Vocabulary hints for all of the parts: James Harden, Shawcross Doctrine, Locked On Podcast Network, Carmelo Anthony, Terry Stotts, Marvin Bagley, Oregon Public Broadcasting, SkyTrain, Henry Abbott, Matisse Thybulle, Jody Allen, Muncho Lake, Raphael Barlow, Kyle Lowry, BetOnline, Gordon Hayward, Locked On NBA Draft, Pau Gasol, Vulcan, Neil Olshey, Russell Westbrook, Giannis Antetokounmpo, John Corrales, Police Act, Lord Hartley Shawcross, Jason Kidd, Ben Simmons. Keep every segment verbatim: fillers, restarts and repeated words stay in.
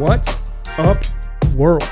What up, world?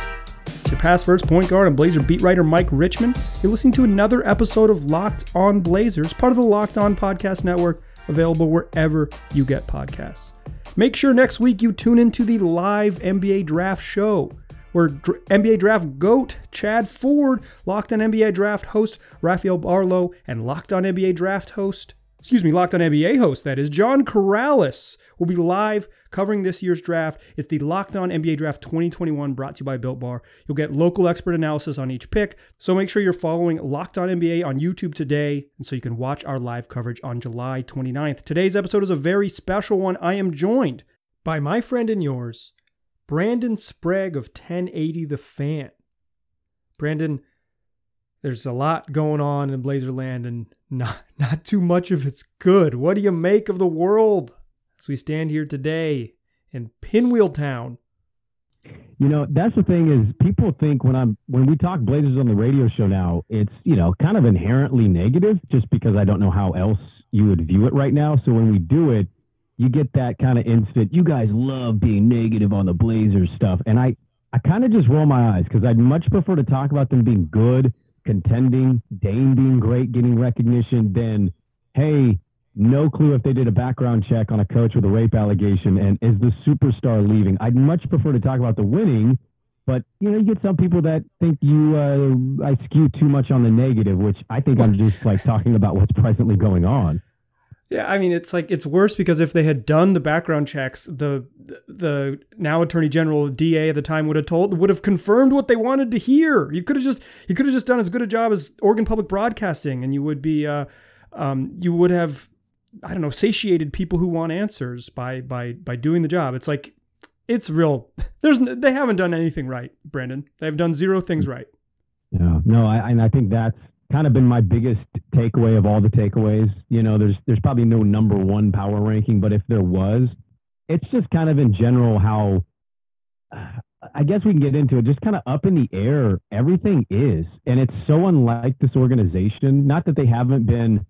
It's your past first point guard and Blazer beat writer Mike Richmond. You're listening to another episode of Locked On Blazers, part of the Locked On Podcast Network, available wherever you get podcasts. Make sure next week you tune into the live N B A Draft show, where N B A Draft GOAT Chad Ford, Locked On N B A Draft host Raphael Barlow, and Locked On N B A Draft host, excuse me, Locked On N B A host, that is, John Corrales, will be live covering this year's draft. It's the Locked On N B A Draft twenty twenty-one, brought to you by Built Bar. You'll get local expert analysis on each pick, so make sure you're following Locked On N B A on YouTube today, and so you can watch our live coverage on July twenty-ninth. Today's episode is a very special one. I am joined by my friend and yours, Brandon Sprague of ten eighty The Fan. Brandon, there's a lot going on in Blazerland, and not, not too much of it's good. What do you make of the world as we stand here today in Pinwheel Town? You know, that's the thing, is people think when I'm when we talk Blazers on the radio show now, it's, you know, kind of inherently negative, just because I don't know how else you would view it right now. So when we do it, you get that kind of instant, you guys love being negative on the Blazers stuff. And I, I kind of just roll my eyes, because I'd much prefer to talk about them being good, contending, Dame being great, getting recognition, than, hey, no clue if they did a background check on a coach with a rape allegation, and is the superstar leaving? I'd much prefer to talk about the winning, but, you know, you get some people that think you, uh, I skew too much on the negative, which I think I'm just like talking about what's presently going on. Yeah, I mean, it's like, it's worse, because if they had done the background checks, the the now Attorney General, D A at the time, would have told, would have confirmed what they wanted to hear. You could have just, you could have just done as good a job as Oregon Public Broadcasting, and you would be, uh, um, you would have, I don't know, satiated people who want answers by by by doing the job. It's like, it's real. There's they haven't done anything right, Brandon. They've done zero things right. No, no, I, and I think that's kind of been my biggest takeaway of all the takeaways. You know, there's there's probably no number one power ranking, but if there was, it's just kind of in general how, I guess we can get into it, just kind of up in the air everything is, and it's so unlike this organization. Not that they haven't been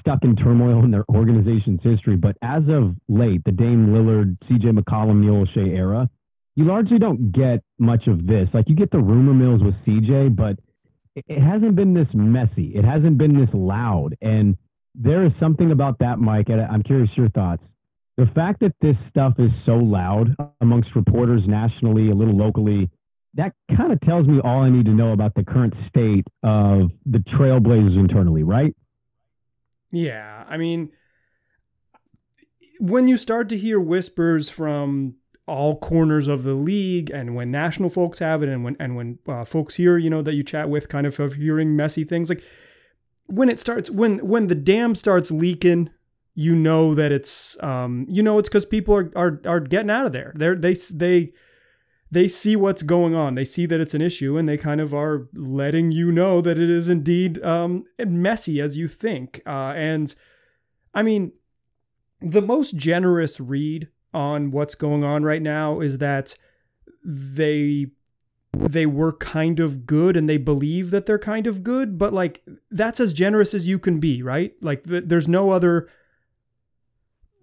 stuck in turmoil in their organization's history, but as of late, the Dame Lillard, C J McCollum, Neil Olshey era, you largely don't get much of this. Like, you get the rumor mills with C J, but it hasn't been this messy. It hasn't been this loud. And there is something about that, Mike, and I'm curious your thoughts. The fact that this stuff is so loud amongst reporters nationally, a little locally, that kind of tells me all I need to know about the current state of the Trailblazers internally, right? Yeah, I mean, when you start to hear whispers from all corners of the league, and when national folks have it, and when and when uh, folks here, you know, that you chat with, kind of of hearing messy things, like when it starts, when when the dam starts leaking, you know that it's um you know it's because people are are are getting out of there. They're, they they they see what's going on. They see that it's an issue, and they kind of are letting you know that it is indeed um messy as you think. Uh, and I mean, the most generous read on what's going on right now is that they they were kind of good, and they believe that they're kind of good, but like, that's as generous as you can be, right? Like, th- there's no other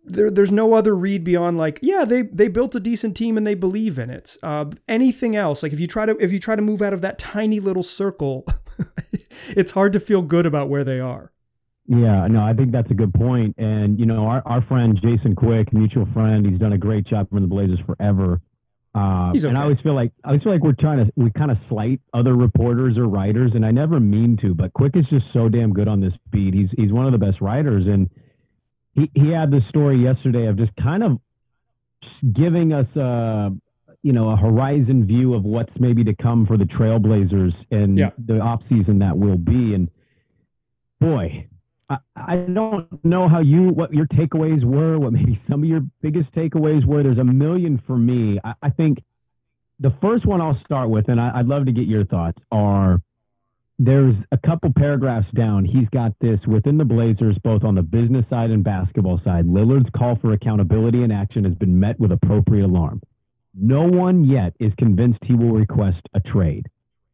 there there's no other read beyond like, yeah, they they built a decent team and they believe in it. Uh, anything else, like if you try to if you try to move out of that tiny little circle, it's hard to feel good about where they are. Yeah, no, I think that's a good point. And, you know, our, our friend Jason Quick, mutual friend, he's done a great job for the Blazers forever. Uh, he's okay. And I always feel like I always feel like we're trying to we kind of slight other reporters or writers, and I never mean to, but Quick is just so damn good on this beat. He's he's one of the best writers, and he, he had this story yesterday of just kind of giving us a you know a horizon view of what's maybe to come for the Trailblazers and yeah. the offseason that will be. And boy, I don't know how you, what your takeaways were, what maybe some of your biggest takeaways were. There's a million for me. I, I think the first one I'll start with, and I, I'd love to get your thoughts, are there's a couple paragraphs down. He's got this within the Blazers, both on the business side and basketball side. Lillard's call for accountability and action has been met with appropriate alarm. No one yet is convinced he will request a trade.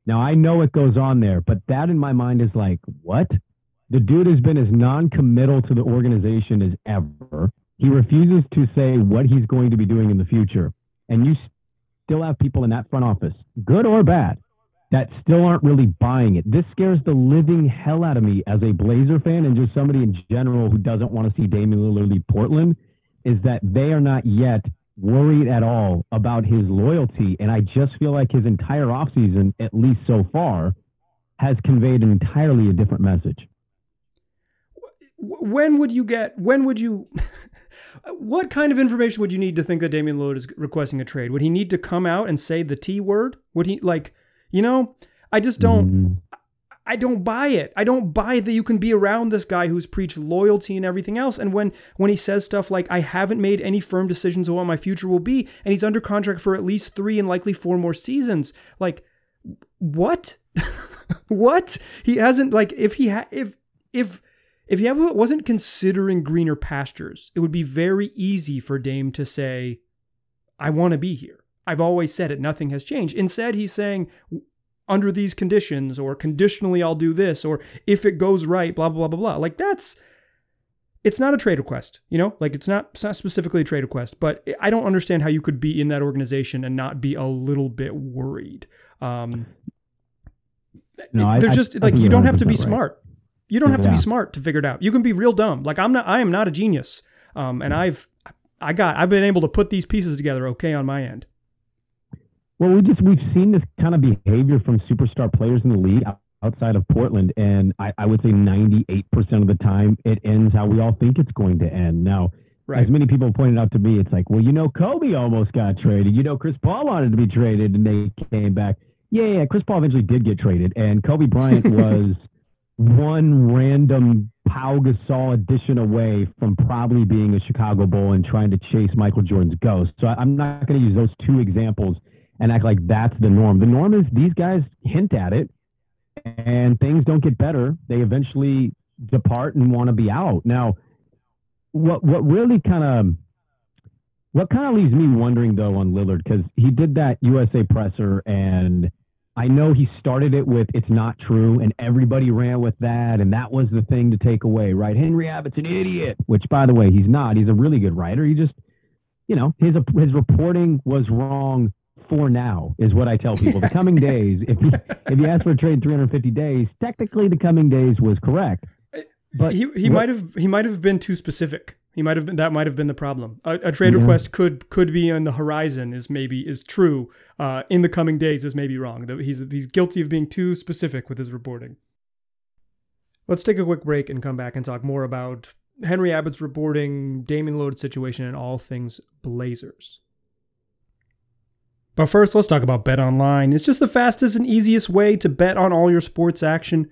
Now, I know it goes on there, but that in my mind is like, what? The dude has been as non-committal to the organization as ever. He refuses to say what he's going to be doing in the future. And you still have people in that front office, good or bad, that still aren't really buying it. This scares the living hell out of me as a Blazer fan and just somebody in general who doesn't want to see Damian Lillard leave Portland, is that they are not yet worried at all about his loyalty. And I just feel like his entire offseason, at least so far, has conveyed an entirely a different message. When would you get, when would you, what kind of information would you need to think that Damian Lillard is requesting a trade? Would he need to come out and say the T word? Would he, like, you know, I just don't, mm-hmm. I don't buy it. I don't buy that you can be around this guy who's preached loyalty and everything else. And when, when he says stuff like, I haven't made any firm decisions on what my future will be, and he's under contract for at least three and likely four more seasons, like, what? What? He hasn't, like, if he, ha- if, if, If he wasn't considering greener pastures, it would be very easy for Dame to say, I want to be here. I've always said it. Nothing has changed. Instead, he's saying, under these conditions, or conditionally, I'll do this, or if it goes right, blah, blah, blah, blah. Like, that's, it's not a trade request, you know? Like, it's not, it's not specifically a trade request, but I don't understand how you could be in that organization and not be a little bit worried. Um, no, I, they're just, I, like, I you don't have to be right. smart. You don't have yeah. to be smart to figure it out. You can be real dumb. Like I'm not, I am not a genius. Um, and I've, I got, I've been able to put these pieces together. Okay. On my end. Well, we just, we've seen this kind of behavior from superstar players in the league outside of Portland. And I, I would say ninety-eight percent of the time it ends how we all think it's going to end. Now, right. as many people pointed out to me, it's like, well, you know, Kobe almost got traded, you know, Chris Paul wanted to be traded and they came back. Yeah. yeah Chris Paul eventually did get traded, and Kobe Bryant was one random Pau Gasol addition away from probably being a Chicago Bull and trying to chase Michael Jordan's ghost. So I'm not going to use those two examples and act like that's the norm. The norm is these guys hint at it and things don't get better. They eventually depart and want to be out. Now, what what really kind of what kind of leaves me wondering, though, on Lillard, because he did that U S A presser, and I know he started it with, it's not true, and everybody ran with that, and that was the thing to take away, right? Henry Abbott's an idiot, which, by the way, he's not. He's a really good writer. He just, you know, his his reporting was wrong for now, is what I tell people. The coming days, if he, if he asked for a trade in three hundred fifty days, technically the coming days was correct. But he he might have he might have been too specific. He might have been, that might have been the problem. A, a trade yeah. request could could be on the horizon is maybe is true. Uh, in the coming days is maybe wrong. He's he's guilty of being too specific with his reporting. Let's take a quick break and come back and talk more about Henry Abbott's reporting, Damian Lillard's situation, and all things Blazers. But first, let's talk about BetOnline. It's just the fastest and easiest way to bet on all your sports action.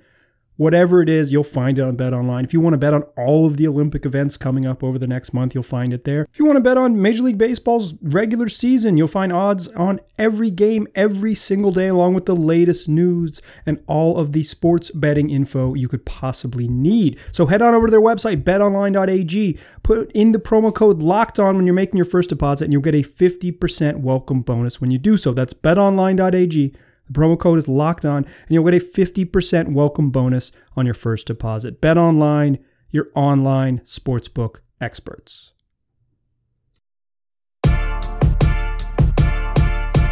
Whatever it is, you'll find it on BetOnline. If you want to bet on all of the Olympic events coming up over the next month, you'll find it there. If you want to bet on Major League Baseball's regular season, you'll find odds on every game every single day, along with the latest news and all of the sports betting info you could possibly need. So head on over to their website, bet online dot a g. Put in the promo code LOCKEDON when you're making your first deposit, and you'll get a fifty percent welcome bonus when you do so. That's bet online dot a g. The promo code is locked on, and you'll get a fifty percent welcome bonus on your first deposit. Bet Online, your online sportsbook experts.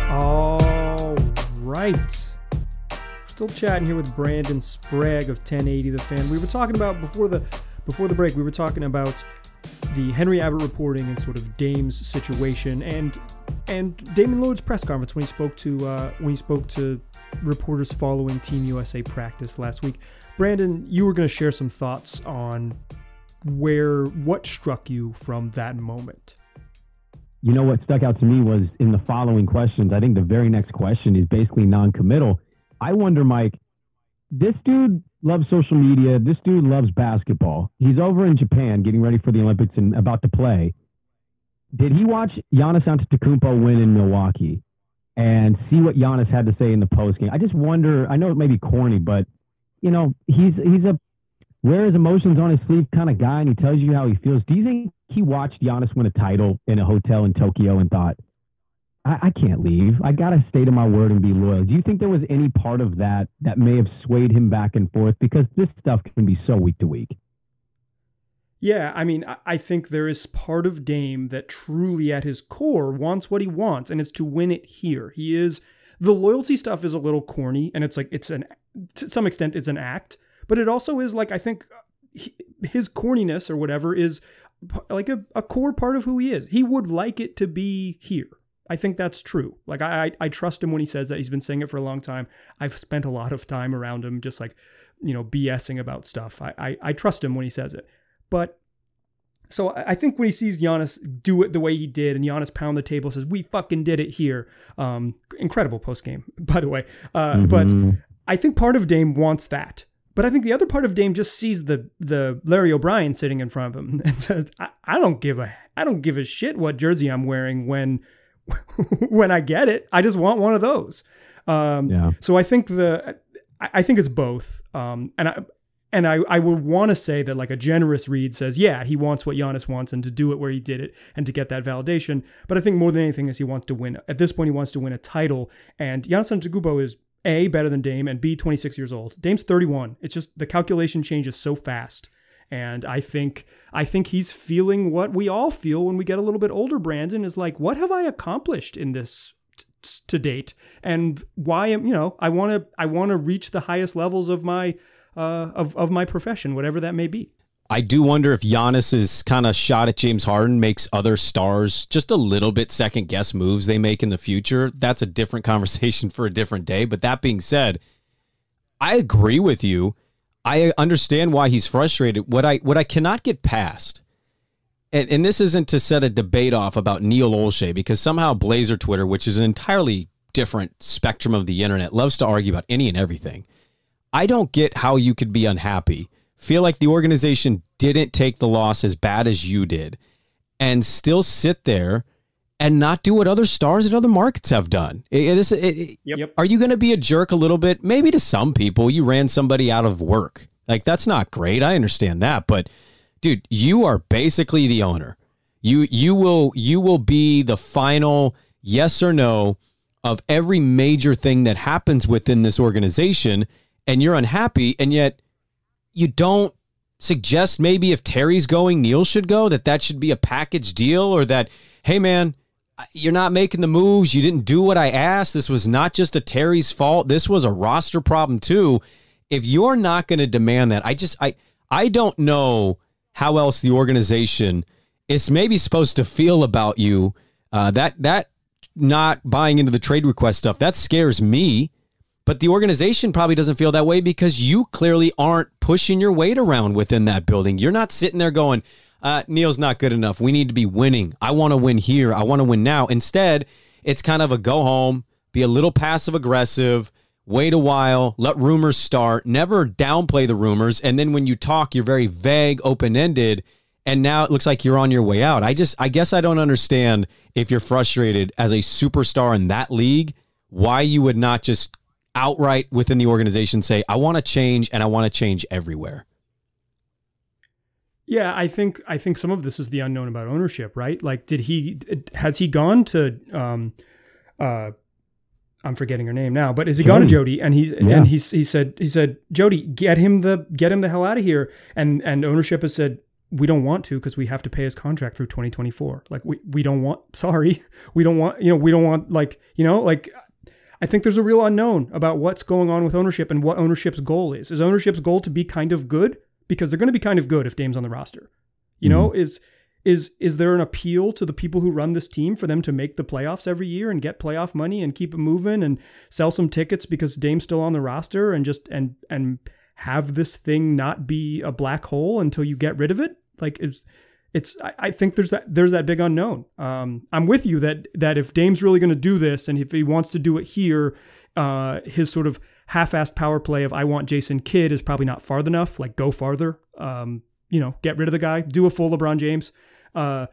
All right. Still chatting here with Brandon Sprague of ten eighty The Fan. We were talking about, before the before the break, we were talking about the Henry Abbott reporting and sort of Dame's situation, and and Damian Lillard's press conference when he spoke to uh, when he spoke to reporters following Team U S A practice last week. Brandon, you were going to share some thoughts on where what struck you from that moment. You know what stuck out to me was in the following questions. I think the very next question is basically non-committal. I wonder, Mike, this dude loves social media. This dude loves basketball. He's over in Japan getting ready for the Olympics and about to play. Did he watch Giannis Antetokounmpo win in Milwaukee and see what Giannis had to say in the postgame? I just wonder, I know it may be corny, but, you know, he's he's a wears emotions on his sleeve kind of guy, and he tells you how he feels. Do you think he watched Giannis win a title in a hotel in Tokyo and thought, I can't leave. I got to stay to my word and be loyal. Do you think there was any part of that that may have swayed him back and forth? Because this stuff can be so week to week. Yeah, I mean, I think there is part of Dame that truly at his core wants what he wants, and it's to win it here. He is, the loyalty stuff is a little corny, and it's like, it's an, to some extent, it's an act, but it also is like, I think he, his corniness or whatever is like a, a core part of who he is. He would like it to be here. I think that's true. Like, I, I I trust him when he says that. He's been saying it for a long time. I've spent a lot of time around him just like, you know, BSing about stuff. I, I, I trust him when he says it. But so I think when he sees Giannis do it the way he did and Giannis pound the table, says, we fucking did it here. Um, incredible postgame, by the way. Uh, mm-hmm. But I think part of Dame wants that. But I think the other part of Dame just sees the the Larry O'Brien sitting in front of him and says, I, I don't give a I don't give a shit what jersey I'm wearing when when I get it. I just want one of those. Um, yeah. So I think the, I think it's both. Um, and I, and I, I would want to say that like a generous read says, yeah, he wants what Giannis wants and to do it where he did it and to get that validation. But I think more than anything is he wants to win. At this point, he wants to win a title. And Giannis Antetokounmpo is A, better than Dame, and B, twenty-six years old. Dame's thirty-one. It's just the calculation changes so fast. And I think I think he's feeling what we all feel when we get a little bit older. Brandon is like, what have I accomplished in this t- t- to date, and why am you know I want to I want to reach the highest levels of my uh, of of my profession, whatever that may be. I do wonder if Giannis's kind of shot at James Harden makes other stars just a little bit second guess moves they make in the future. That's a different conversation for a different day. But that being said, I agree with you. I understand why he's frustrated. What I what I cannot get past, and, and this isn't to set a debate off about Neil Olshey, because somehow Blazer Twitter, which is an entirely different spectrum of the internet, loves to argue about any and everything. I don't get how you could be unhappy, feel like the organization didn't take the loss as bad as you did, and still sit there and not do what other stars in other markets have done. It, it, it, it, yep. Are you going to be a jerk a little bit? Maybe to some people, you ran somebody out of work. Like, that's not great. I understand that. But, dude, you are basically the owner. You you will you will be the final yes or no of every major thing that happens within this organization, and you're unhappy, and yet you don't suggest maybe if Terry's going, Neil should go, that that should be a package deal, or that, hey, man, you're not making the moves. You didn't do what I asked. This was not just a Terry's fault. This was a roster problem too. If you're not going to demand that, I just, I, I don't know how else the organization is maybe supposed to feel about you. Uh, that, that not buying into the trade request stuff, that scares me, but the organization probably doesn't feel that way because you clearly aren't pushing your weight around within that building. You're not sitting there going, Uh, Neil's not good enough. We need to be winning. I want to win here. I want to win now. Instead, it's kind of a go home, be a little passive aggressive, wait a while, let rumors start, never downplay the rumors. And then when you talk, you're very vague, open-ended. And now it looks like you're on your way out. I just, I guess I don't understand if you're frustrated as a superstar in that league, why you would not just outright within the organization say, I want to change and I want to change everywhere. Yeah, I think I think some of this is the unknown about ownership, right? Like, did he has he gone to? Um, uh, I'm forgetting her name now, but has he gone mm. to Jody? And he's yeah. and he's he said he said Jody, get him the get him the hell out of here. And and ownership has said we don't want to because we have to pay his contract through twenty twenty-four. Like we we don't want. Sorry, we don't want. You know, we don't want. Like you know, like. I think there's a real unknown about what's going on with ownership and what ownership's goal is. Is ownership's goal to be kind of good? Because they're going to be kind of good if Dame's on the roster. You know, mm-hmm. is is is there an appeal to the people who run this team for them to make the playoffs every year and get playoff money and keep it moving and sell some tickets because Dame's still on the roster and just and and have this thing not be a black hole until you get rid of it? Like it's it's I, I think there's that there's that big unknown. Um, I'm with you that that if Dame's really going to do this and if he wants to do it here, uh, his sort of half-assed power play of I want Jason Kidd is probably not far enough. Like go farther, um, you know, get rid of the guy, do a full LeBron James. Uh,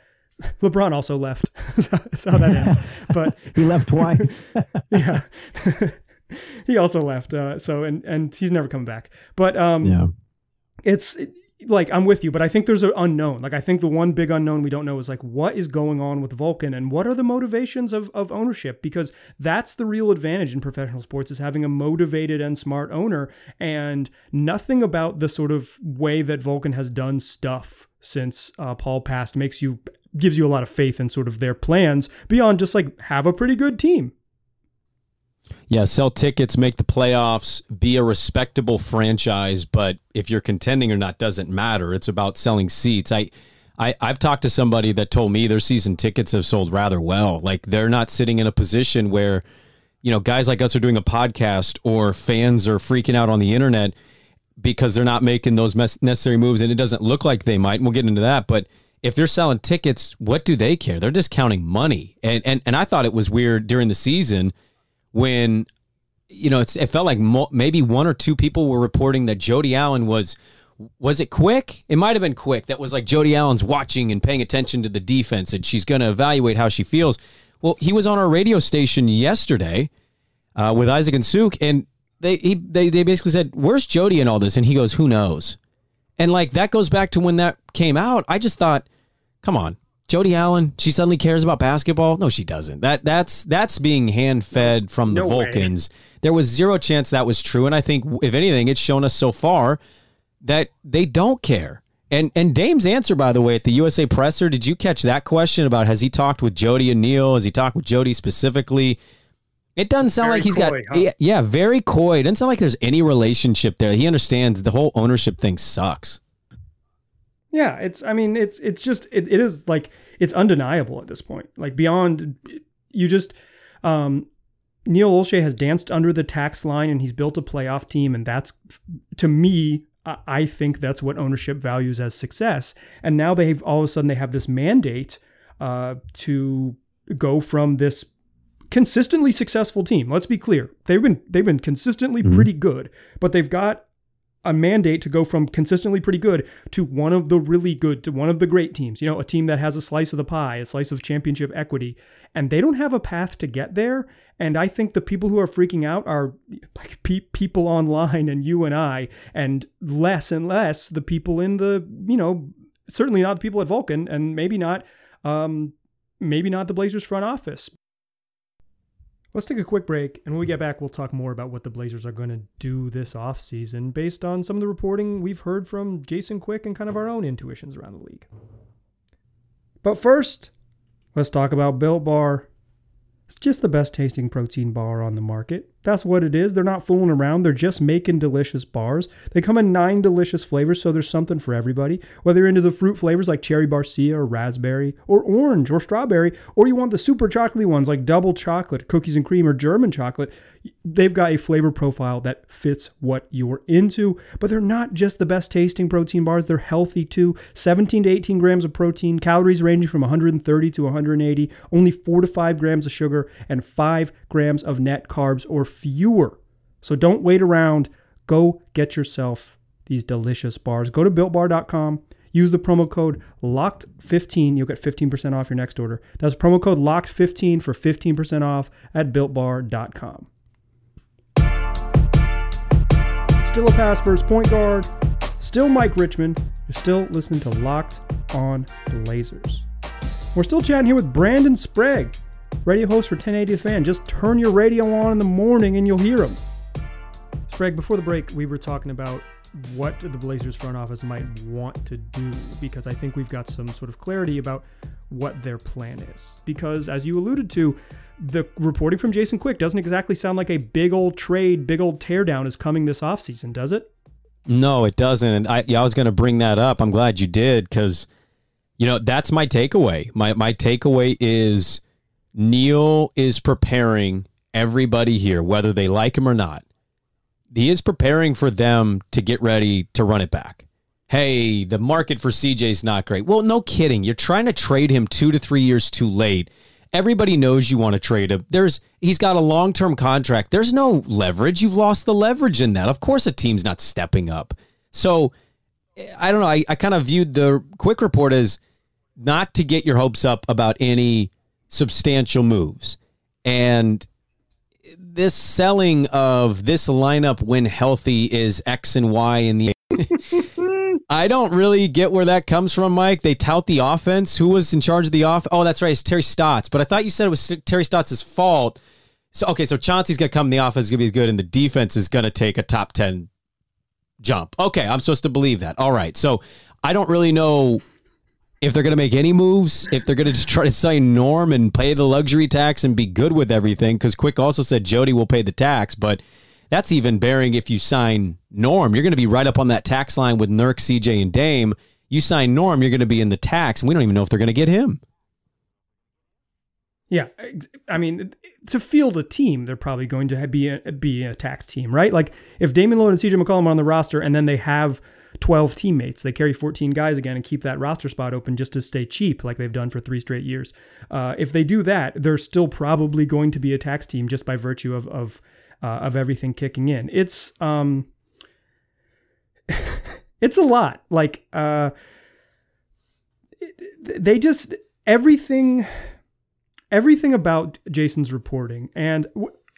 LeBron also left. That's how that ends. But he left twice. yeah, he also left. Uh, so and and he's never coming back. But um, yeah. it's it, like I'm with you. But I think there's an unknown. Like I think the one big unknown we don't know is like what is going on with Vulcan and what are the motivations of of ownership, because that's the real advantage in professional sports is having a motivated and smart owner. And nothing about the sort of way that Vulcan has done stuff since uh, Paul passed makes you gives you a lot of faith in sort of their plans beyond just like have a pretty good team. Yeah, sell tickets, make the playoffs, be a respectable franchise, but if you're contending or not doesn't matter. It's about selling seats. I, I, I've talked to somebody that told me their season tickets have sold rather well. Like they're not sitting in a position where, you know, guys like us are doing a podcast or fans are freaking out on the internet because they're not making those necessary moves, and it doesn't look like they might, and we'll get into that. But if they're selling tickets, what do they care? They're just counting money. And and and I thought it was weird during the season when, you know, it's, it felt like mo- maybe one or two people were reporting that Jody Allen was, was it Quick? It might have been Quick. That was like Jody Allen's watching and paying attention to the defense, and she's going to evaluate how she feels. Well, he was on our radio station yesterday uh, with Isaac and Suk, and they he, they they basically said, "Where's Jody in all this?" And he goes, "Who knows?" And like that goes back to when that came out. I just thought, come on, Jody Allen, she suddenly cares about basketball? No, she doesn't. That that's that's being hand-fed from the no Vulcans. Way. There was zero chance that was true, and I think, if anything, it's shown us so far that they don't care. And and Dame's answer, by the way, at the U S A presser, did you catch that question about has he talked with Jody and Neil? Has he talked with Jody specifically? It doesn't sound very like he's coy, got... Huh? Yeah, very coy. It doesn't sound like there's any relationship there. He understands the whole ownership thing sucks. Yeah, it's, I mean, it's it's just, it, it is like, it's undeniable at this point. Like beyond, you just, um, Neil Olshey has danced under the tax line and he's built a playoff team. And that's, to me, I think that's what ownership values as success. And now they've, all of a sudden they have this mandate uh, to go from this consistently successful team. Let's be clear. They've been, they've been consistently mm-hmm. pretty good, but they've got a mandate to go from consistently pretty good to one of the really good, to one of the great teams, you know, a team that has a slice of the pie, a slice of championship equity, and they don't have a path to get there. And I think the people who are freaking out are like pe- people online and you and I, and less and less the people in the, you know, certainly not the people at Vulcan, and maybe not, um, maybe not the Blazers front office. Let's take a quick break, and when we get back, we'll talk more about what the Blazers are going to do this offseason based on some of the reporting we've heard from Jason Quick and kind of our own intuitions around the league. But first, let's talk about Built Bar. It's just the best tasting protein bar on the market. That's what it is. They're not fooling around. They're just making delicious bars. They come in nine delicious flavors, so there's something for everybody. Whether you're into the fruit flavors like cherry barcia or raspberry or orange or strawberry, or you want the super chocolatey ones like double chocolate, cookies and cream, or German chocolate, they've got a flavor profile that fits what you're into. But they're not just the best tasting protein bars. They're healthy too. seventeen to eighteen grams of protein, calories ranging from one hundred thirty to one hundred eighty, only four to five grams of sugar, and five grams of net carbs or fewer. So don't wait around. Go get yourself these delicious bars. Go to built bar dot com. Use the promo code locked fifteen. You'll get fifteen percent off your next order. That's promo code locked fifteen for fifteen percent off at built bar dot com. Still a pass first point guard. Still Mike Richmond. You're still listening to Locked On Blazers. We're still chatting here with Brandon Sprague, radio host for ten eighty The Fan. Just turn your radio on in the morning and you'll hear him. Sprague, before the break, we were talking about what the Blazers front office might want to do, because I think we've got some sort of clarity about what their plan is. Because as you alluded to, the reporting from Jason Quick doesn't exactly sound like a big old trade, big old teardown is coming this offseason, does it? No, it doesn't. And I, yeah, I was going to bring that up. I'm glad you did, because, you know, that's my takeaway. My, my takeaway is Neil is preparing everybody here, whether they like him or not. He is preparing for them to get ready to run it back. Hey, the market for C J's not great. Well, no kidding. You're trying to trade him two to three years too late. Everybody knows you want to trade him. There's he's got a long-term contract. There's no leverage. You've lost the leverage in that. Of course, a team's not stepping up. So, I don't know. I, I kind of viewed the Quick report as not to get your hopes up about any substantial moves. And this selling of this lineup when healthy is X and Y in the I don't really get where that comes from, Mike. They tout the offense. Who was in charge of the off? Oh, that's right. It's Terry Stotts. But I thought you said it was Terry Stotts' fault. So, okay, so Chauncey's going to come. The offense is going to be as good, and the defense is going to take a top ten jump. Okay, I'm supposed to believe that. All right. So I don't really know if they're going to make any moves, if they're going to just try to sign Norm and pay the luxury tax and be good with everything, because Quick also said Jody will pay the tax, but that's even bearing if you sign Norm. You're going to be right up on that tax line with Nurk, C J, and Dame. You sign Norm, you're going to be in the tax, and we don't even know if they're going to get him. Yeah, I mean, to field a team, they're probably going to be a, be a tax team, right? Like, if Damian Lillard and C J McCollum are on the roster and then they have twelve teammates, they carry fourteen guys again and keep that roster spot open just to stay cheap like they've done for three straight years. Uh, if they do that, they're still probably going to be a tax team just by virtue of of, uh, of everything kicking in. It's um, it's a lot. Like, uh, they just, everything... Everything about Jason's reporting, and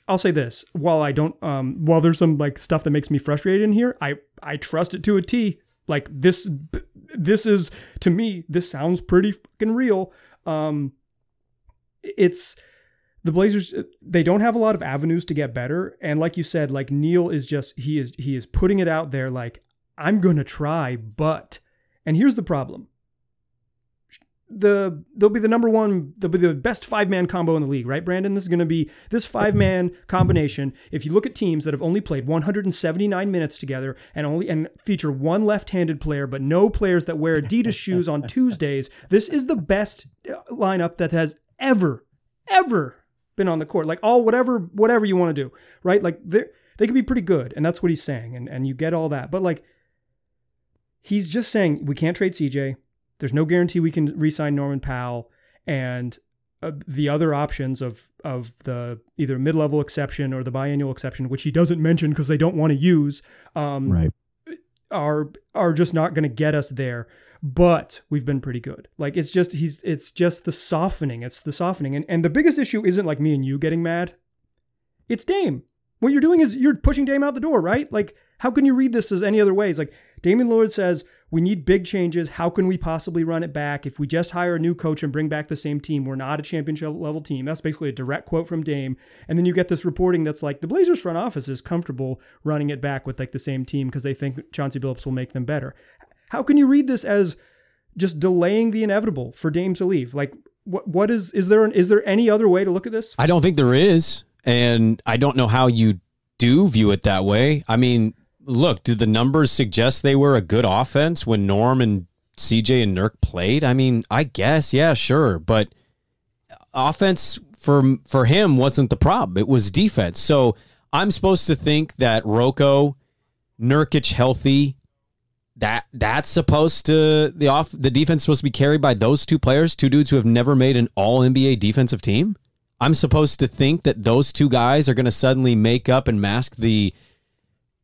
I'll say this, while I don't, um, while there's some like stuff that makes me frustrated in here, I, I trust it to a T. Like this, this is, to me, this sounds pretty fucking real. Um, it's the Blazers. They don't have a lot of avenues to get better. And like you said, like Neil is just, he is, he is putting it out there. Like, I'm going to try, but, and here's the problem. The they'll be the number one, they'll be the best five-man combo in the league, right, Brandon? This is going to be this five-man combination. If you look at teams that have only played one hundred seventy-nine minutes together and only and feature one left-handed player, but no players that wear Adidas shoes on Tuesdays, this is the best lineup that has ever, ever been on the court. Like all whatever, whatever you want to do, right? Like they they can be pretty good, and that's what he's saying, and and you get all that, but like he's just saying we can't trade C J. There's no guarantee we can re-sign Norman Powell, and uh, the other options of of the either mid-level exception or the biannual exception, which he doesn't mention because they don't want to use, um, right. are are just not going to get us there. But we've been pretty good. Like it's just he's it's just the softening. It's the softening, and and the biggest issue isn't like me and you getting mad. It's Dame. What you're doing is you're pushing Dame out the door, right? Like how can you read this as any other way? It's like Damian Lillard says. We need big changes. How can we possibly run it back? If we just hire a new coach and bring back the same team, we're not a championship level team. That's basically a direct quote from Dame. And then you get this reporting that's like the Blazers front office is comfortable running it back with like the same team because they think Chauncey Billups will make them better. How can you read this as just delaying the inevitable for Dame to leave? Like what, what is, is there an, is there any other way to look at this? I don't think there is. And I don't know how you do view it that way. I mean, look, did the numbers suggest they were a good offense when Norm and C J and Nurk played? I mean, I guess, yeah, sure. But offense for for him wasn't the problem. It was defense. So I'm supposed to think that Rocco, Nurkic healthy, that that's supposed to, the off the defense supposed to be carried by those two players, two dudes who have never made an all N B A defensive team? I'm supposed to think that those two guys are going to suddenly make up and mask the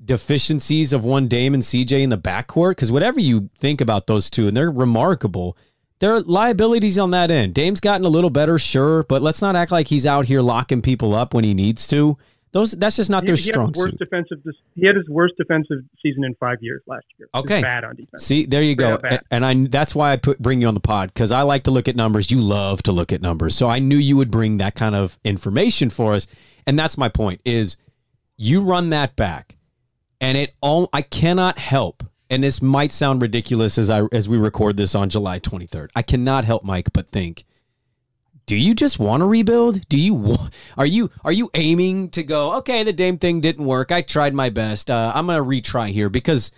deficiencies of one Dame and C J in the backcourt, because whatever you think about those two, and they're remarkable, there are liabilities on that end. Dame's gotten a little better, sure, but let's not act like he's out here locking people up when he needs to. Those that's just not he, their he strong suit. Defensive, he had his worst defensive season in five years last year. Okay, bad on defense. See, there you go, and, and I that's why I put bring you on the pod because I like to look at numbers. You love to look at numbers, so I knew you would bring that kind of information for us, and that's my point: is you run that back. And it all, I cannot help, and this might sound ridiculous as I as we record this on July twenty-third. I cannot help, Mike, but think: do you just want to rebuild? Do you are you are you aiming to go? Okay, the Dame thing didn't work. I tried my best. Uh, I'm gonna retry here because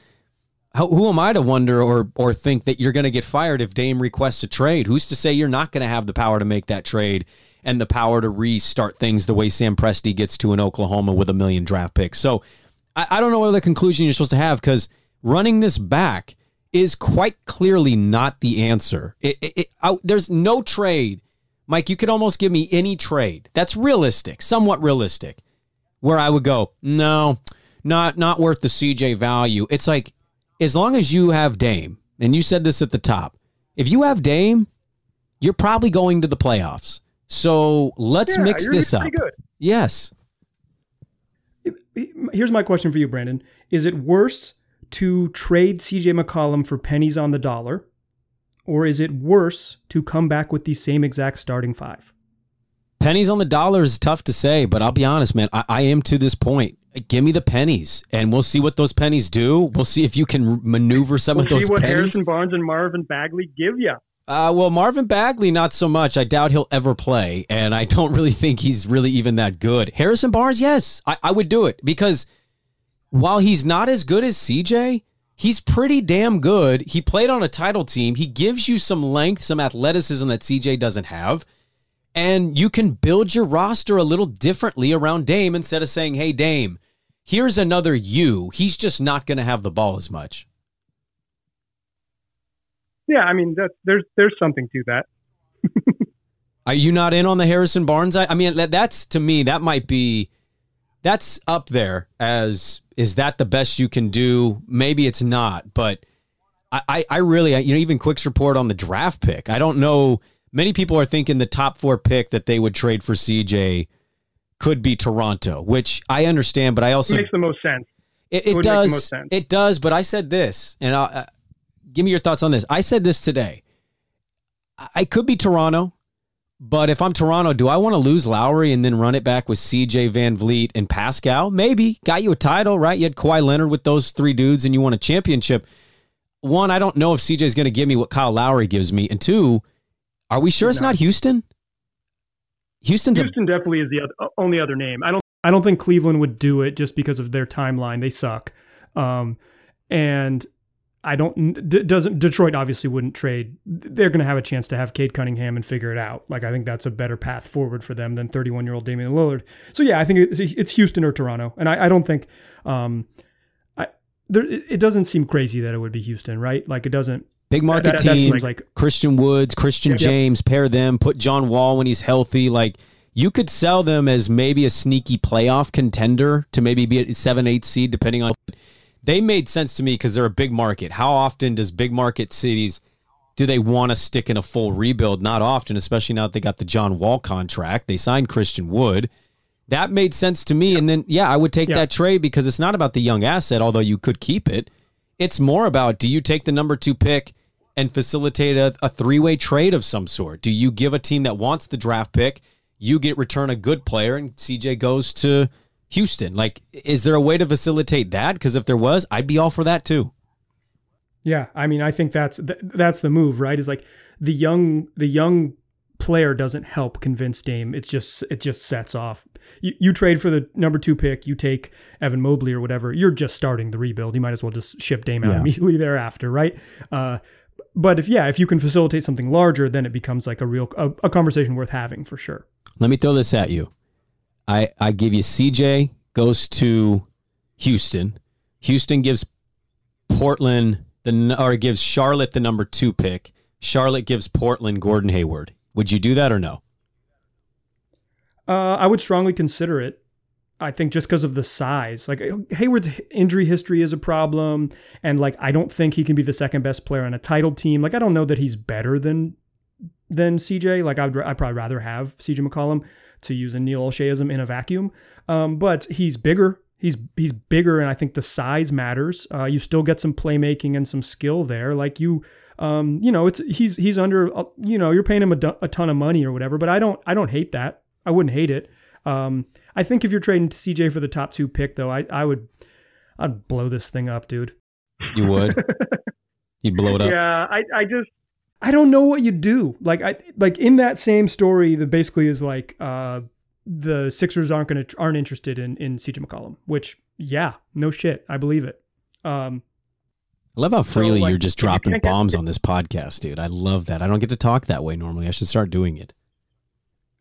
how, who am I to wonder or or think that you're gonna get fired if Dame requests a trade? Who's to say you're not gonna have the power to make that trade and the power to restart things the way Sam Presti gets to in Oklahoma with a million draft picks? So. I don't know what other conclusion you're supposed to have because running this back is quite clearly not the answer. It, it, it, I, there's no trade. Mike, you could almost give me any trade. That's realistic, somewhat realistic, where I would go, no, not not worth the C J value. It's like, as long as you have Dame, and you said this at the top, if you have Dame, you're probably going to the playoffs. So let's yeah, mix this up. Good. Yes. Here's my question for you, Brandon. Is it worse to trade C J McCollum for pennies on the dollar, or is it worse to come back with the same exact starting five? Pennies on the dollar is tough to say, but I'll be honest, man. I, I am to this point. Give me the pennies, and we'll see what those pennies do. We'll see if you can maneuver some we'll of those pennies. We'll see what pennies. Harrison Barnes and Marvin Bagley give you. Uh, well, Marvin Bagley, not so much. I doubt he'll ever play, and I don't really think he's really even that good. Harrison Barnes, yes, I, I would do it, because while he's not as good as C J, he's pretty damn good. He played on a title team. He gives you some length, some athleticism that C J doesn't have, and you can build your roster a little differently around Dame instead of saying, hey, Dame, here's another you. He's just not going to have the ball as much. Yeah, I mean, that, there's there's something to that. Are you not in on the Harrison Barnes? I, I mean, that, that's, to me, that might be, that's up there as, is that the best you can do? Maybe it's not, but I, I, I really, I, you know, even Quick's report on the draft pick, I don't know, many people are thinking the top four pick that they would trade for C J could be Toronto, which I understand, but I also... It makes the most sense. It, it, it does, most sense. It does, but I said this, and I... Give me your thoughts on this. I said this today. I could be Toronto, but if I'm Toronto, do I want to lose Lowry and then run it back with C J, Van Vliet, and Pascal? Maybe. Got you a title, right? You had Kawhi Leonard with those three dudes and you won a championship. One, I don't know if C J is going to give me what Kyle Lowry gives me. And two, are we sure it's not Houston? Houston's Houston a- definitely is the other, only other name. I don't I don't think Cleveland would do it just because of their timeline. They suck. Um, and... I don't, d- doesn't, Detroit obviously wouldn't trade. They're going to have a chance to have Cade Cunningham and figure it out. Like, I think that's a better path forward for them than thirty-one year old Damian Lillard. So yeah, I think it's, it's Houston or Toronto. And I, I don't think, um, I, there, it doesn't seem crazy that it would be Houston, right? Like, it doesn't. Big market that, that, teams like, like Christian Woods, Christian yeah, James, yeah. pair them, put John Wall when he's healthy. Like, you could sell them as maybe a sneaky playoff contender to maybe be a seven, eight seed, depending on. They made sense to me because they're a big market. How often does big market cities, do they want to stick in a full rebuild? Not often, especially now that they got the John Wall contract. They signed Christian Wood. That made sense to me. Yeah. And then, yeah, I would take yeah. that trade because it's not about the young asset, although you could keep it. It's more about, do you take the number two pick and facilitate a, a three-way trade of some sort? Do you give a team that wants the draft pick, you get return a good player, and C J goes to Houston? Like, is there a way to facilitate that? Because if there was, I'd be all for that too. Yeah, I mean, I think that's th- that's the move, right? Is like the young the young player doesn't help convince Dame. It's just it just sets off. You, you trade for the number two pick. You take Evan Mobley or whatever. You're just starting the rebuild. You might as well just ship Dame out yeah. immediately thereafter, right? Uh, but if yeah, if you can facilitate something larger, then it becomes like a real a, a conversation worth having for sure. Let me throw this at you. I, I give you C J goes to Houston. Houston gives Portland the or gives Charlotte the number two pick. Charlotte gives Portland Gordon Hayward. Would you do that or no? Uh, I would strongly consider it. I think just because of the size, like Hayward's injury history is a problem, and like I don't think he can be the second best player on a title team. Like I don't know that he's better than than C J. Like I would I'd probably rather have C J McCollum, to use a Neil Olsheyism, in a vacuum. Um, but he's bigger. He's he's bigger, and I think the size matters. Uh, you still get some playmaking and some skill there. Like you, um, you know, it's he's he's under. Uh, you know, you're paying him a, a ton of money or whatever. But I don't I don't hate that. I wouldn't hate it. Um, I think if you're trading to C J for the top two pick, though, I I would I'd blow this thing up, dude. You would. You'd blow it up. Yeah, I I just. I don't know what you do. Like I like in that same story that basically is like uh, the Sixers aren't going to aren't interested in in C J McCollum, which yeah, no shit, I believe it. Um, I love how freely so, like, you're just dropping bombs on this podcast, dude. I love that. I don't get to talk that way normally. I should start doing it.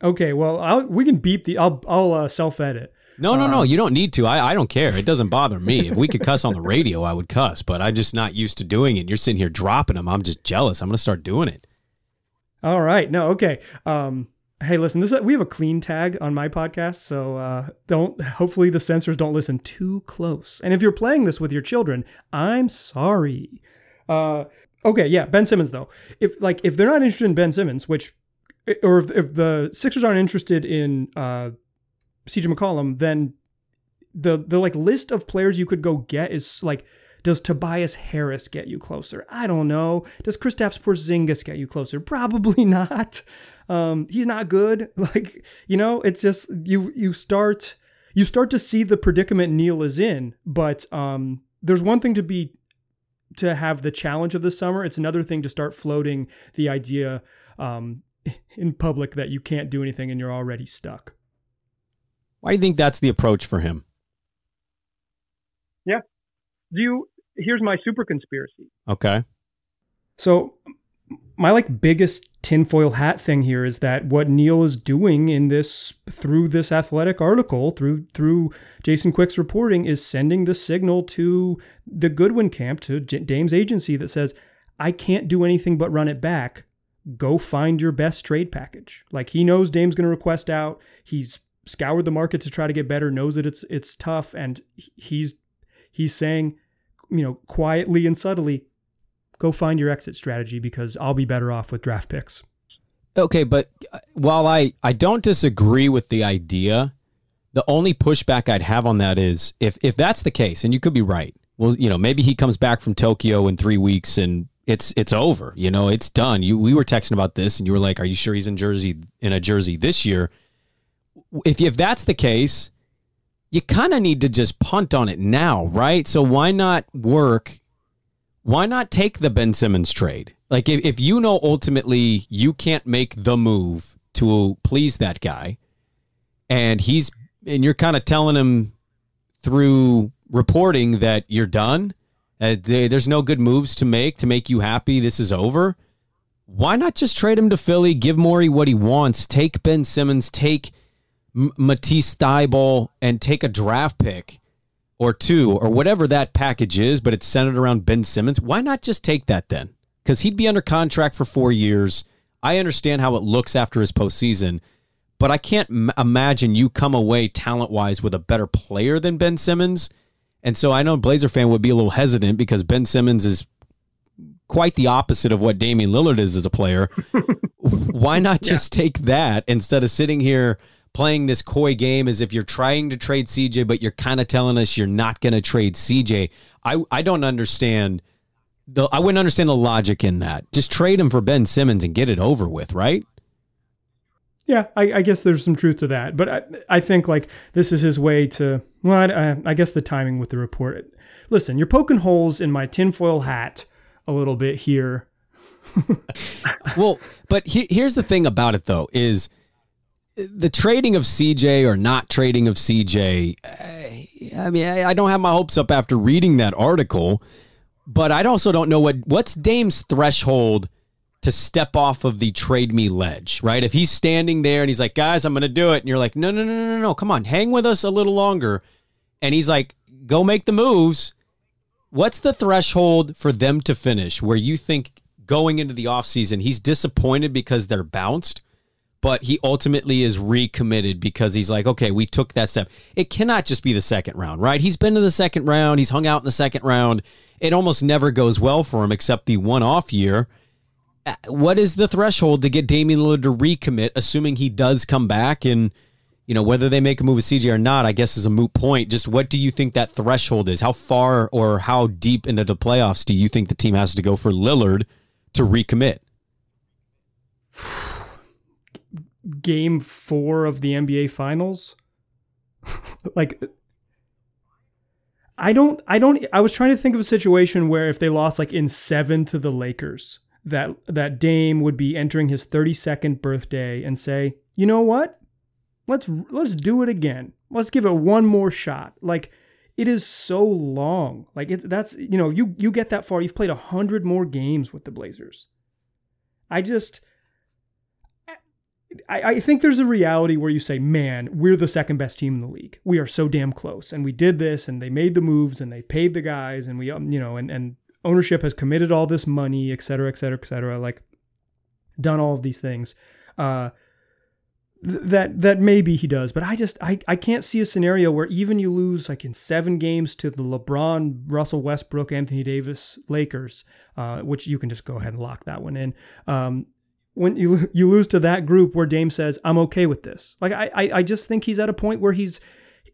Okay, well, I'll, we can beep the. I'll I'll uh, self edit. No, no, um, no. You don't need to. I I don't care. It doesn't bother me. If we could cuss on the radio, I would cuss, but I'm just not used to doing it. You're sitting here dropping them. I'm just jealous. I'm going to start doing it. All right. No, okay. Um, hey, listen, this we have a clean tag on my podcast, so uh, don't. Hopefully the censors don't listen too close. And if you're playing this with your children, I'm sorry. Uh, okay, yeah, Ben Simmons, though. If like if they're not interested in Ben Simmons, which, or if, if the Sixers aren't interested in uh, C J McCollum, then the the like list of players you could go get is like, does Tobias Harris get you closer? I don't know. Does Kristaps Porzingis get you closer? Probably not. Um, he's not good. Like, you know, it's just you you start you start to see the predicament Neil is in. But um, there's one thing to be to have the challenge of the summer. It's another thing to start floating the idea um, in public that you can't do anything and you're already stuck. Why do you think that's the approach for him? Yeah. Do you, here's my super conspiracy. Okay. So my like biggest tinfoil hat thing here is that what Neil is doing in this, through this athletic article, through, through Jason Quick's reporting, is sending the signal to the Goodwin camp, to Dame's agency, that says, I can't do anything but run it back. Go find your best trade package. Like, he knows Dame's going to request out. He's scoured the market to try to get better, knows that it's, it's tough. And he's, he's saying, you know, quietly and subtly, go find your exit strategy because I'll be better off with draft picks. Okay, but while I, I don't disagree with the idea, the only pushback I'd have on that is if if that's the case, and you could be right. Well, you know, maybe he comes back from Tokyo in three weeks and it's it's over. You know, it's done. You we were texting about this, and you were like, "Are you sure he's in Jersey in a jersey this year?" If if that's the case, you kind of need to just punt on it now, right? So why not work? Why not take the Ben Simmons trade? Like, if, if you know ultimately you can't make the move to please that guy, and he's and you're kind of telling him through reporting that you're done, uh, they, there's no good moves to make to make you happy, this is over, why not just trade him to Philly, give Morey what he wants, take Ben Simmons, take M- Matisse Thybulle, and take a draft pick or two, or whatever that package is, but it's centered around Ben Simmons? Why not just take that then? Because he'd be under contract for four years. I understand how it looks after his postseason, but I can't m- imagine you come away talent-wise with a better player than Ben Simmons. And so I know a Blazer fan would be a little hesitant because Ben Simmons is quite the opposite of what Damian Lillard is as a player. Why not just yeah. take that instead of sitting here playing this coy game as if you're trying to trade C J, but you're kind of telling us you're not going to trade C J. I, I don't understand. the I wouldn't understand the logic in that. Just trade him for Ben Simmons and get it over with, right? Yeah, I, I guess there's some truth to that. But I, I think, like, this is his way to, well, I, I guess the timing with the report. Listen, you're poking holes in my tinfoil hat a little bit here. Well, but he, here's the thing about it, though, is the trading of C J or not trading of C J, I mean, I don't have my hopes up after reading that article, but I also don't know what what's Dame's threshold to step off of the trade me ledge, right? If he's standing there and he's like, guys, I'm going to do it. And you're like, no, no, no, no, no, no, come on, hang with us a little longer. And he's like, go make the moves. What's the threshold for them to finish where you think going into the offseason, he's disappointed because they're bounced, but he ultimately is recommitted because he's like, okay, we took that step? It cannot just be the second round, right? He's been to the second round. He's hung out in the second round. It almost never goes well for him except the one-off year. What is the threshold to get Damian Lillard to recommit, assuming he does come back? And, you know, whether they make a move with C J or not, I guess is a moot point. Just what do you think that threshold is? How far or how deep into the playoffs do you think the team has to go for Lillard to recommit? Game four of the N B A Finals. Like, I don't, I don't, I was trying to think of a situation where if they lost like in seven to the Lakers, that, that Dame would be entering his thirty-second birthday and say, you know what? Let's, let's do it again. Let's give it one more shot. Like, it is so long. Like, it's, that's, you know, you, you get that far. You've played a hundred more games with the Blazers. I just, I, I think there's a reality where you say, man, we're the second best team in the league. We are so damn close. And we did this, and they made the moves, and they paid the guys, and we, you know, and, and ownership has committed all this money, et cetera, et cetera, et cetera. Like, done all of these things. Uh, th- that, that maybe he does, but I just, I, I can't see a scenario where even you lose like in seven games to the LeBron, Russell Westbrook, Anthony Davis Lakers, uh, which you can just go ahead and lock that one in. Um, When you you lose to that group where Dame says, I'm okay with this. Like, I, I I just think he's at a point where he's,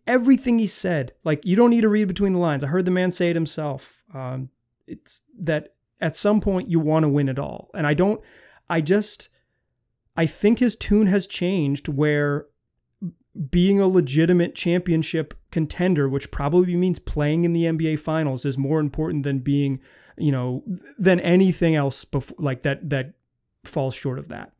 everything he said, like, you don't need to read between the lines. I heard the man say it himself. Um, it's that at some point you want to win it all. And I don't, I just, I think his tune has changed where being a legitimate championship contender, which probably means playing in the N B A Finals, is more important than being you know, than anything else before, like that, that falls short of that.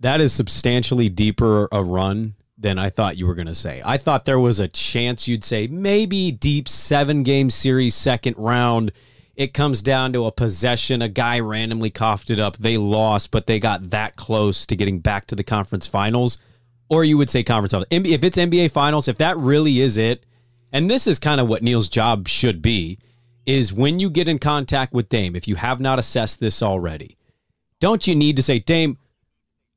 That is substantially deeper a run than I thought you were going to say. I thought there was a chance you'd say maybe deep seven game series, second round. It comes down to a possession. A guy randomly coughed it up. They lost, but they got that close to getting back to the conference finals. Or you would say conference finals. If it's N B A finals, if that really is it, and this is kind of what Neil's job should be, is when you get in contact with Dame, if you have not assessed this already, don't you need to say, Dame,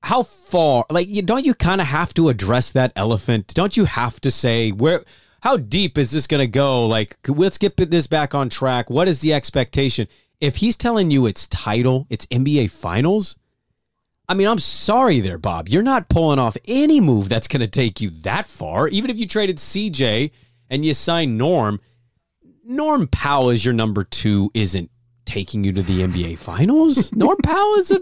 how far, like, you, don't you kind of have to address that elephant? Don't you have to say, where, how deep is this going to go? Like, let's get this back on track. What is the expectation? If he's telling you it's title, it's N B A finals, I mean, I'm sorry there, Bob. You're not pulling off any move that's going to take you that far. Even if you traded C J and you signed Norm, Norm Powell as your number two isn't taking you to the N B A finals. Norm Powell is a,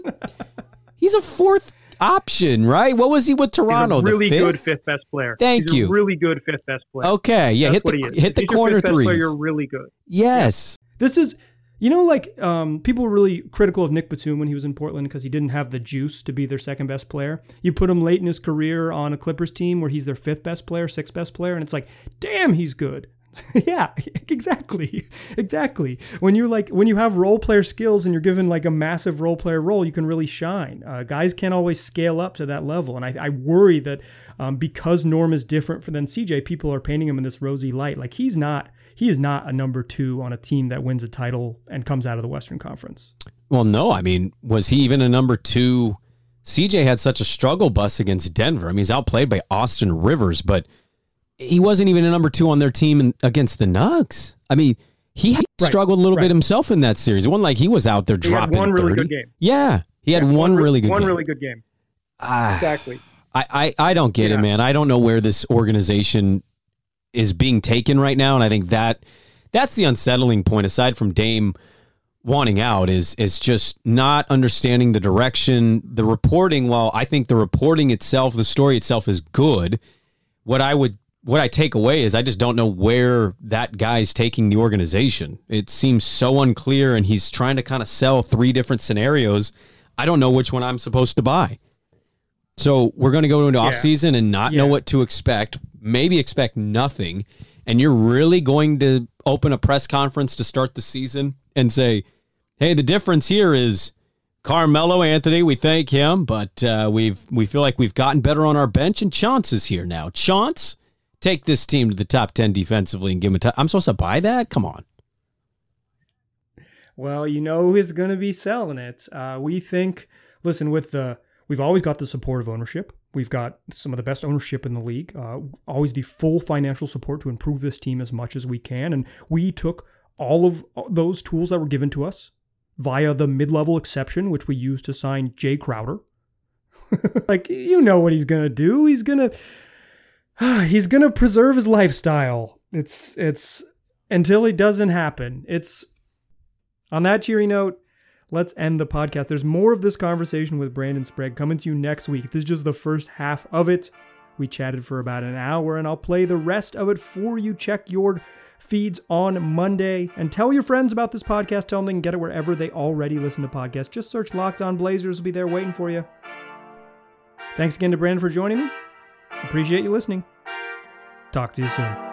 he's a fourth option, right? What was he with Toronto? He's a really the fifth? good fifth best player. Thank he's you. A really good fifth best player. Okay, yeah, That's hit the hit the corner threes. Player, you're really good. Yes, yeah. This is, you know, like um, people were really critical of Nick Batum when he was in Portland because he didn't have the juice to be their second best player. You put him late in his career on a Clippers team where he's their fifth best player, sixth best player, and it's like, damn, he's good. Yeah, exactly. Exactly. When you like when you have role player skills and you're given like a massive role player role, you can really shine. Uh, guys can't always scale up to that level. And I, I worry that um, because Norm is different than C J, people are painting him in this rosy light. Like he's not he is not a number two on a team that wins a title and comes out of the Western Conference. Well, no, I mean, was he even a number two? C J had such a struggle bus against Denver. I mean, he's outplayed by Austin Rivers, but he wasn't even a number two on their team in, against the Nuggets. I mean, he had right, struggled a little right. bit himself in that series. It wasn't like he was out there he dropping had one really thirty. Good game. Yeah, he had yeah, one, one really good one game. One really good game. Uh, exactly. I, I, I don't get yeah. it, man. I don't know where this organization is being taken right now, and I think that that's the unsettling point, aside from Dame wanting out, is is just not understanding the direction. The reporting, while I think the reporting itself, the story itself is good, what I would What I take away is I just don't know where that guy's taking the organization. It seems so unclear, and he's trying to kind of sell three different scenarios. I don't know which one I'm supposed to buy. So we're going to go into yeah. offseason and not yeah. know what to expect, maybe expect nothing, and you're really going to open a press conference to start the season and say, hey, the difference here is Carmelo Anthony, we thank him, but uh, we've we feel like we've gotten better on our bench, and Chauncey is here now. Chauncey? Take this team to the top ten defensively and give him a top. I'm supposed to buy that? Come on. Well, you know who's going to be selling it. Uh, we think, listen, with the, we've always got the support of ownership. We've got some of the best ownership in the league. Uh, always the full financial support to improve this team as much as we can. And we took all of those tools that were given to us via the mid-level exception, which we used to sign Jay Crowder. Like, you know what he's going to do. He's going to... He's going to preserve his lifestyle. It's, it's until it doesn't happen. It's on that cheery note. Let's end the podcast. There's more of this conversation with Brandon Sprague coming to you next week. This is just the first half of it. We chatted for about an hour and I'll play the rest of it for you. Check your feeds on Monday and tell your friends about this podcast. Tell them they can get it wherever they already listen to podcasts. Just search Locked On Blazers. It'll be there waiting for you. Thanks again to Brandon for joining me. Appreciate you listening. Talk to you soon.